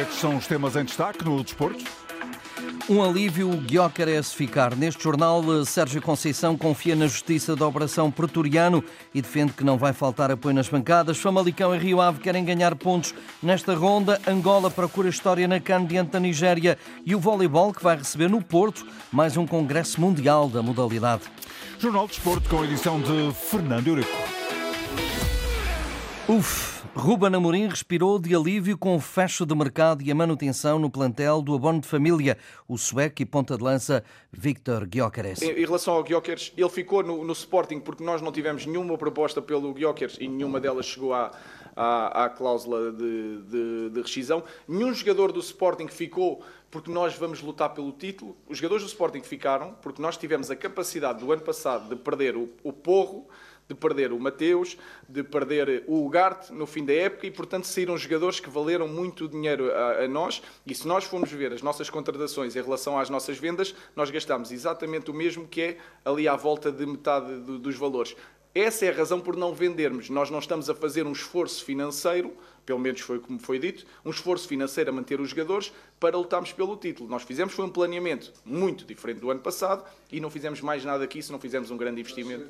Estes são os temas em destaque no desporto. Um alívio Gyökeres ficar. Neste jornal, Sérgio Conceição confia na justiça da Operação Pretoriano e defende que não vai faltar apoio nas bancadas. Famalicão e Rio Ave querem ganhar pontos nesta ronda. Angola procura história na CAN diante da Nigéria. E o voleibol, que vai receber no Porto mais um congresso mundial da modalidade. Jornal de Desporto com a edição de Fernando Eurico. Ruben Amorim respirou de alívio com o fecho de mercado e a manutenção no plantel do abono de família, o sueco e ponta de lança Viktor Gyökeres. Em relação ao Gyökeres, ele ficou no Sporting porque nós não tivemos nenhuma proposta pelo Gyökeres e nenhuma delas chegou à cláusula de rescisão. Nenhum jogador do Sporting ficou porque nós vamos lutar pelo título. Os jogadores do Sporting ficaram porque nós tivemos a capacidade do ano passado de perder o Porro, de perder o Mateus, de perder o Ugarte no fim da época e, portanto, saíram jogadores que valeram muito dinheiro a nós e se nós formos ver as nossas contratações em relação às nossas vendas, nós gastamos exatamente o mesmo que é ali à volta de metade dos valores. Essa é a razão por não vendermos. Nós não estamos a fazer um esforço financeiro, pelo menos foi como foi dito, um esforço financeiro a manter os jogadores para lutarmos pelo título. Nós fizemos foi um planeamento muito diferente do ano passado e não fizemos mais nada aqui se não fizermos um grande investimento.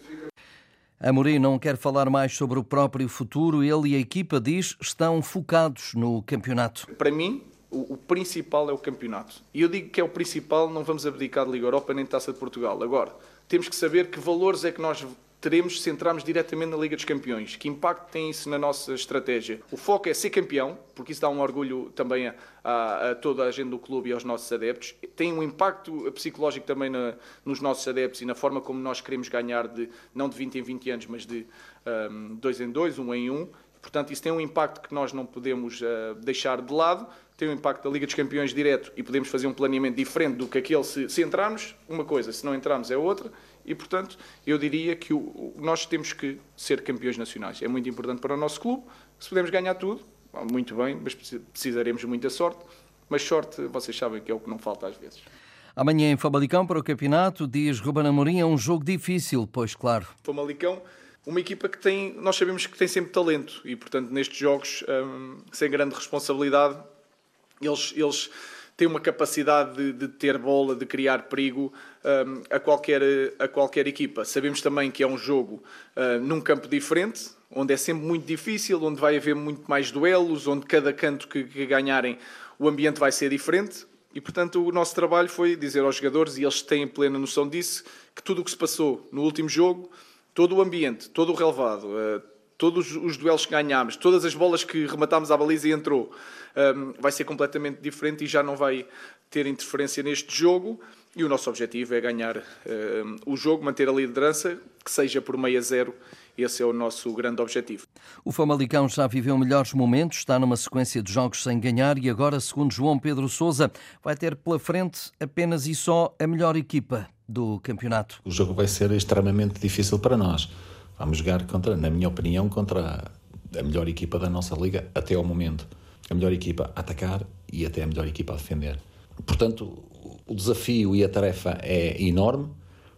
Amorim não quer falar mais sobre o próprio futuro. Ele e a equipa, diz, estão focados no campeonato. Para mim, o principal é o campeonato. E eu digo que é o principal, não vamos abdicar de Liga Europa nem de Taça de Portugal. Agora, temos que saber que valores é que nós teremos se entrarmos diretamente na Liga dos Campeões. Que impacto tem isso na nossa estratégia? O foco é ser campeão, porque isso dá um orgulho também a toda a gente do clube e aos nossos adeptos. Tem um impacto psicológico também nos nossos adeptos e na forma como nós queremos ganhar, não de 20 em 20 anos, mas de 2 em 2, 1 em 1. Portanto, isso tem um impacto que nós não podemos deixar de lado. Tem um impacto da Liga dos Campeões direto e podemos fazer um planeamento diferente do que aquele se entrarmos, uma coisa, se não entrarmos é outra. E, portanto, eu diria que nós temos que ser campeões nacionais. É muito importante para o nosso clube. Se podemos ganhar tudo, muito bem, mas precisaremos de muita sorte. Mas sorte, vocês sabem que é o que não falta às vezes. Amanhã em Famalicão para o campeonato, diz Ruben Amorim, é um jogo difícil, pois claro. Famalicão, uma equipa que tem, nós sabemos que tem sempre talento. E, portanto, nestes jogos, sem grande responsabilidade, eles tem uma capacidade de ter bola, de criar perigo a qualquer equipa. Sabemos também que é um jogo num campo diferente, onde é sempre muito difícil, onde vai haver muito mais duelos, onde cada canto que ganharem o ambiente vai ser diferente. E, portanto, o nosso trabalho foi dizer aos jogadores, e eles têm plena noção disso, que tudo o que se passou no último jogo, todo o ambiente, todo o relevado, todos os duelos que ganhámos, todas as bolas que rematámos à baliza e entrou, vai ser completamente diferente e já não vai ter interferência neste jogo. E o nosso objetivo é ganhar o jogo, manter a liderança, que seja por 6-0. Esse é o nosso grande objetivo. O Famalicão já viveu melhores momentos, está numa sequência de jogos sem ganhar e agora, segundo João Pedro Sousa, vai ter pela frente apenas e só a melhor equipa do campeonato. O jogo vai ser extremamente difícil para nós. Vamos jogar, na minha opinião, contra a melhor equipa da nossa liga até ao momento. A melhor equipa a atacar e até a melhor equipa a defender. Portanto, o desafio e a tarefa é enorme.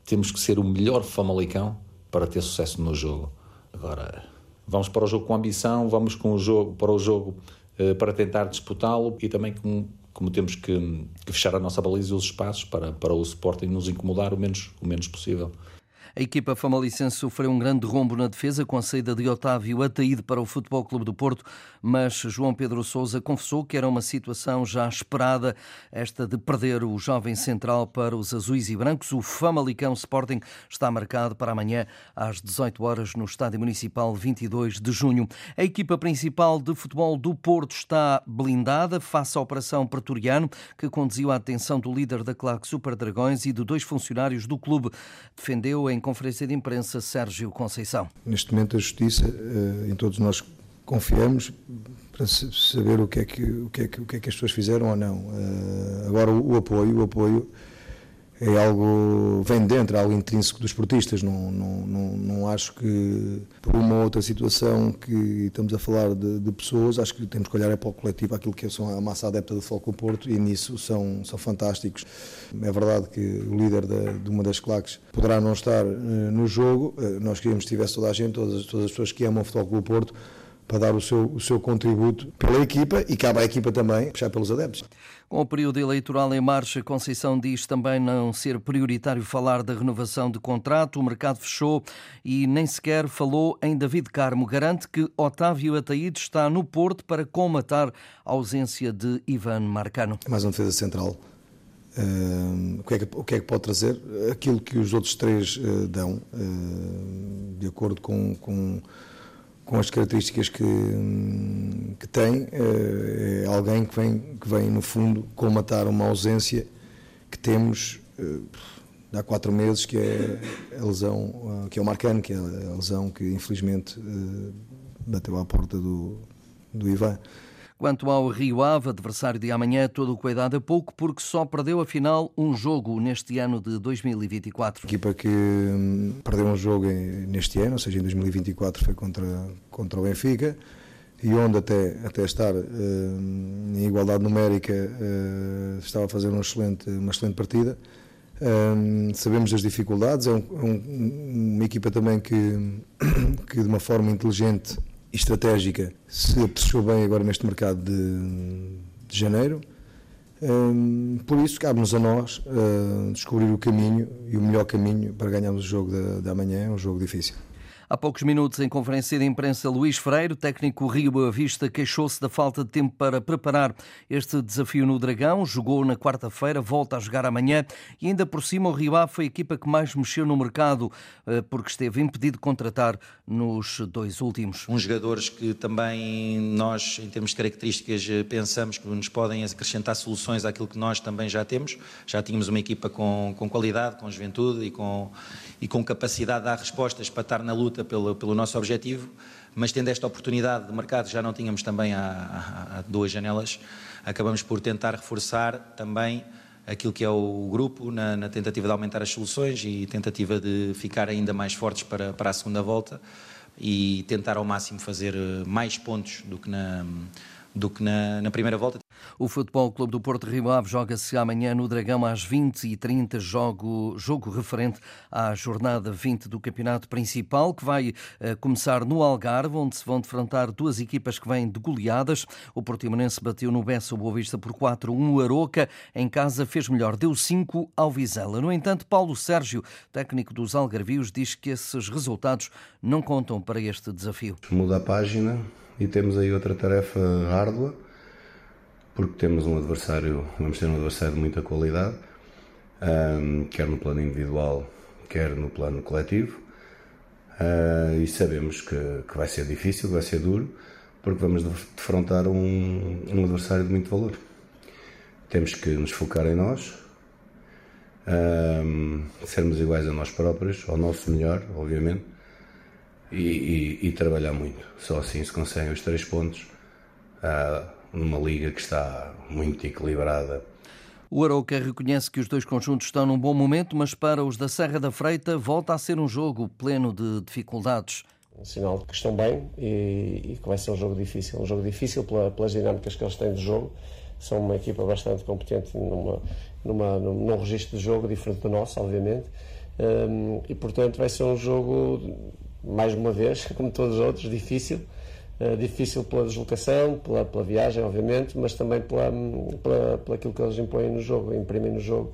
Temos que ser o melhor Famalicão para ter sucesso no jogo. Agora, vamos para o jogo com ambição, vamos para o jogo para tentar disputá-lo e também como temos que fechar a nossa baliza e os espaços para o Sporting nos incomodar o menos possível. A equipa famalicense sofreu um grande rombo na defesa com a saída de Otávio Ataído para o Futebol Clube do Porto, mas João Pedro Sousa confessou que era uma situação já esperada, esta de perder o jovem central para os azuis e brancos. O Famalicão Sporting está marcado para amanhã às 18h no Estádio Municipal 22 de junho. A equipa principal de futebol do Porto está blindada face à Operação Pretoriano, que conduziu à detenção do líder da Claque Superdragões e de 2 funcionários do clube. Defendeu em conferência de imprensa Sérgio Conceição. Neste momento a Justiça, em todos nós confiamos para saber o que é que as pessoas fizeram ou não. Agora o apoio é algo, vem de dentro, é algo intrínseco dos esportistas. Não acho que por uma ou outra situação que estamos a falar de pessoas, acho que temos que olhar para o coletivo, aquilo que são a massa adepta do Futebol Clube do Porto, e nisso são fantásticos. É verdade que o líder de uma das claques poderá não estar no jogo, nós queríamos que tivesse toda a gente, todas as pessoas que amam o Futebol Clube do Porto, para dar o seu contributo pela equipa e cabe à equipa também puxar pelos adeptos. Com o período eleitoral em marcha, Conceição diz também não ser prioritário falar da renovação de contrato. O mercado fechou e nem sequer falou em David Carmo. Garante que Otávio Ataído está no Porto para comatar a ausência de Ivan Marcano. Mais uma defesa central. O que é que pode trazer? Aquilo que os outros três dão, de acordo com as características que tem, é alguém que vem no fundo comatar uma ausência que temos há 4 meses, que é a lesão, que é o Marcano, que é a lesão que infelizmente bateu à porta do Ivan. Quanto ao Rio Ave, adversário de amanhã, todo o cuidado é pouco, porque só perdeu, afinal, um jogo neste ano de 2024. A equipa que perdeu um jogo neste ano, ou seja, em 2024, foi contra o Benfica, e onde até estar em igualdade numérica estava a fazer uma excelente partida. Sabemos das dificuldades, é uma equipa também que de uma forma inteligente e estratégica se apreciou bem agora neste mercado de janeiro. Por isso, cabe-nos a nós descobrir o caminho e o melhor caminho para ganharmos o jogo de amanhã, um jogo difícil. Há poucos minutos, em conferência de imprensa, Luís Freire, técnico Rio Boa Vista, queixou-se da falta de tempo para preparar este desafio no Dragão. Jogou na quarta-feira, volta a jogar amanhã e ainda por cima o Rio Ave foi a equipa que mais mexeu no mercado, porque esteve impedido de contratar nos 2 últimos. Jogadores que também nós, em termos de características, pensamos que nos podem acrescentar soluções àquilo que nós também já temos. Já tínhamos uma equipa com qualidade, com juventude e com capacidade de dar respostas para estar na luta pelo nosso objetivo, mas tendo esta oportunidade de mercado, já não tínhamos também há 2 janelas, acabamos por tentar reforçar também aquilo que é o grupo na tentativa de aumentar as soluções e tentativa de ficar ainda mais fortes para a segunda volta e tentar ao máximo fazer mais pontos do que na primeira volta. O Futebol Clube do Porto Rio Ave joga-se amanhã no Dragão às 20h30, jogo referente à jornada 20 do Campeonato Principal, que vai começar no Algarve, onde se vão defrontar 2 equipas que vêm de goleadas. O Portimonense bateu no Bessa o Boa Vista por 4-1, o Arouca em casa fez melhor, deu 5 ao Vizela. No entanto, Paulo Sérgio, técnico dos algarvios, diz que esses resultados não contam para este desafio. Muda a página e temos aí outra tarefa árdua, porque vamos ter um adversário de muita qualidade, quer no plano individual, quer no plano coletivo, e sabemos que vai ser difícil, vai ser duro, porque vamos defrontar um adversário de muito valor. Temos que nos focar em nós, sermos iguais a nós próprios, ao nosso melhor, obviamente, e trabalhar muito. Só assim se conseguem os 3 pontos, numa liga que está muito equilibrada. O Arouca reconhece que os 2 conjuntos estão num bom momento, mas para os da Serra da Freita volta a ser um jogo pleno de dificuldades. Um sinal de que estão bem e que vai ser um jogo difícil. Um jogo difícil pelas dinâmicas que eles têm de jogo. São uma equipa bastante competente num registro de jogo diferente do nosso, obviamente. E, portanto, vai ser um jogo, mais uma vez, como todos os outros, difícil pela deslocação, pela viagem, obviamente, mas também pela aquilo que eles imprimem no jogo.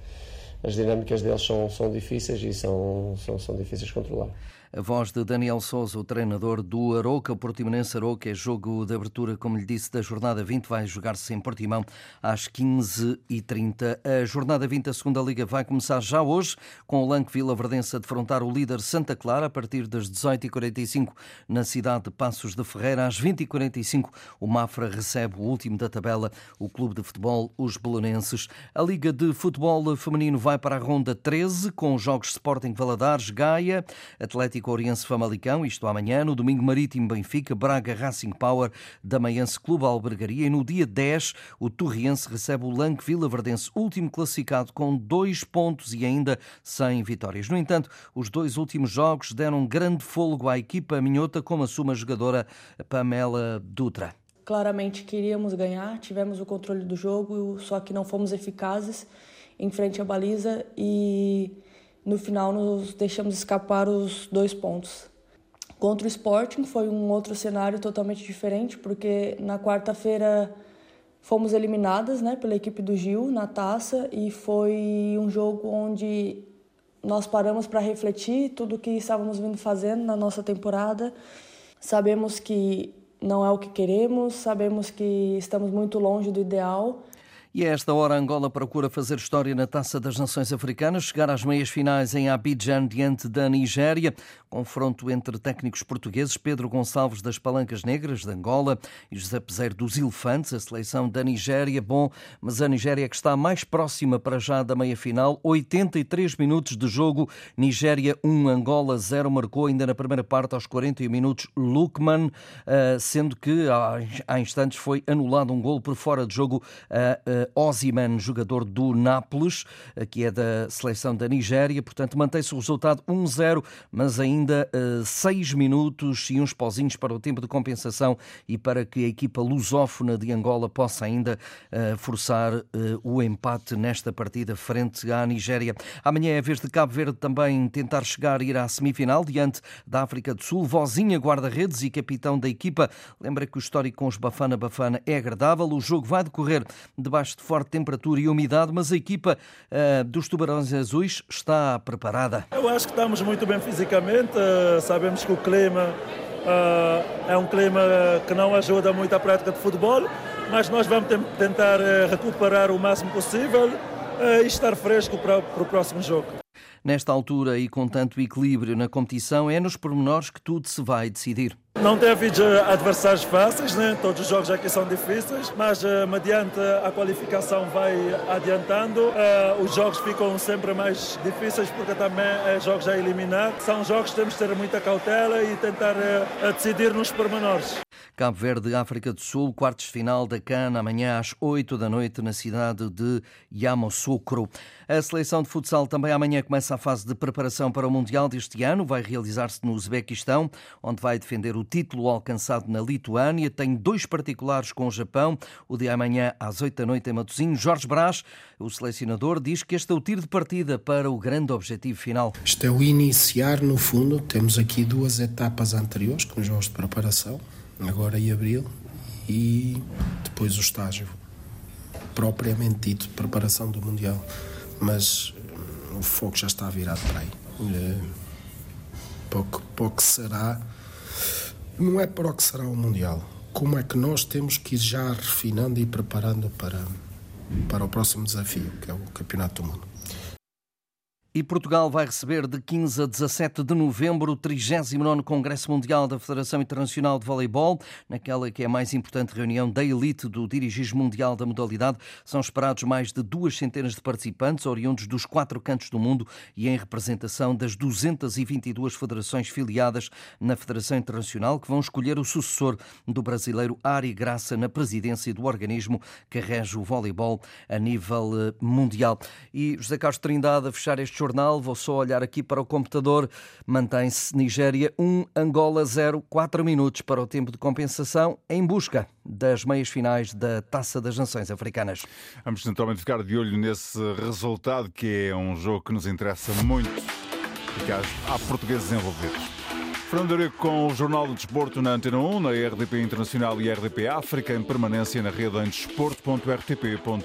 As dinâmicas deles são difíceis e são difíceis de controlar. A voz de Daniel Souza, o treinador do Arouca. O Portimonense Arouca é jogo de abertura, como lhe disse, da jornada 20. Vai jogar-se em Portimão às 15h30. A jornada 20 da 2ª Liga vai começar já hoje, com o Lank Vilaverdense a defrontar o líder Santa Clara a partir das 18h45 na cidade de Passos de Ferreira. Às 20h45 o Mafra recebe o último da tabela, o Clube de Futebol Os Belenenses. A Liga de Futebol Feminino vai para a Ronda 13, com os jogos Sporting Valadares, Gaia, Atlético Oriense Famalicão, isto amanhã, no domingo Marítimo Benfica, Braga Racing Power, Damaiense Clube Albergaria e no dia 10 o Torriense recebe o Lank Vilaverdense, último classificado com 2 pontos e ainda sem vitórias. No entanto, os 2 últimos jogos deram um grande fôlego à equipa minhota, como assume a jogadora Pamela Dutra. Claramente queríamos ganhar, tivemos o controle do jogo, só que não fomos eficazes em frente à baliza e no final, nos deixamos escapar os 2 pontos. Contra o Sporting foi um outro cenário totalmente diferente, porque na quarta-feira fomos eliminadas, né, pela equipe do Gil na taça, e foi um jogo onde nós paramos para refletir tudo o que estávamos vindo fazendo na nossa temporada. Sabemos que não é o que queremos, sabemos que estamos muito longe do ideal. E a esta hora, a Angola procura fazer história na Taça das Nações Africanas, chegar às meias-finais em Abidjan diante da Nigéria. Confronto entre técnicos portugueses, Pedro Gonçalves das Palancas Negras de Angola e José Peseiro dos Elefantes, a seleção da Nigéria. Bom, mas a Nigéria que está mais próxima para já da meia-final, 83 minutos de jogo, Nigéria 1, Angola 0, marcou ainda na primeira parte aos 41 minutos Lukman, sendo que há instantes foi anulado um golo por fora de jogo Osimhen, jogador do Nápoles, que é da seleção da Nigéria. Portanto, mantém-se o resultado 1-0, mas ainda 6 minutos e uns pauzinhos para o tempo de compensação e para que a equipa lusófona de Angola possa ainda forçar o empate nesta partida frente à Nigéria. Amanhã é a vez de Cabo Verde também tentar chegar e ir à semifinal diante da África do Sul. Vozinha, guarda-redes e capitão da equipa. Lembra que o histórico com os Bafana é agradável. O jogo vai decorrer debaixo de forte temperatura e umidade, mas a equipa dos Tubarões Azuis está preparada. Eu acho que estamos muito bem fisicamente, sabemos que o clima é um clima que não ajuda muito à prática de futebol, mas nós vamos tentar recuperar o máximo possível e estar fresco para o próximo jogo. Nesta altura e com tanto equilíbrio na competição, é nos pormenores que tudo se vai decidir. Não tem havido adversários fáceis, né? Todos os jogos aqui são difíceis, mas mediante a qualificação vai adiantando. Os jogos ficam sempre mais difíceis porque também é jogos a eliminar. São jogos que temos de ter muita cautela e tentar decidir nos pormenores. Cabo Verde, África do Sul, quartos de final da CAN, amanhã às 20h na cidade de Yamoussoukro. A seleção de futsal também amanhã começa a fase de preparação para o Mundial deste ano. Vai realizar-se no Uzbequistão, onde vai defender o título alcançado na Lituânia. Tem 2 particulares com o Japão, o de amanhã às 20h em Matosinhos. Jorge Brás, o selecionador, diz que este é o tiro de partida para o grande objetivo final. Este é o iniciar, no fundo. Temos aqui 2 etapas anteriores, com jogos de preparação, agora em abril, e depois o estágio propriamente dito de preparação do Mundial, mas o foco já está virado para aí, para o que será, não é para o que será o Mundial, como é que nós temos que ir já refinando e preparando para o próximo desafio, que é o Campeonato do Mundo. E Portugal vai receber de 15 a 17 de novembro o 39º Congresso Mundial da Federação Internacional de Voleibol, naquela que é a mais importante reunião da elite do dirigismo mundial da modalidade. São esperados mais de 200 de participantes, oriundos dos 4 cantos do mundo e em representação das 222 federações filiadas na Federação Internacional, que vão escolher o sucessor do brasileiro Ari Graça na presidência do organismo que rege o voleibol a nível mundial. E José Carlos Trindade, a fechar este jornal, vou só olhar aqui para o computador, mantém-se Nigéria 1, Angola 0, 4 minutos para o tempo de compensação, em busca das meias-finais da Taça das Nações Africanas. Vamos naturalmente ficar de olho nesse resultado, que é um jogo que nos interessa muito, porque há portugueses envolvidos. Fernando Eurico com o Jornal do Desporto na Antena 1, na RDP Internacional e RDP África, em permanência na rede em desporto.rtp.pt.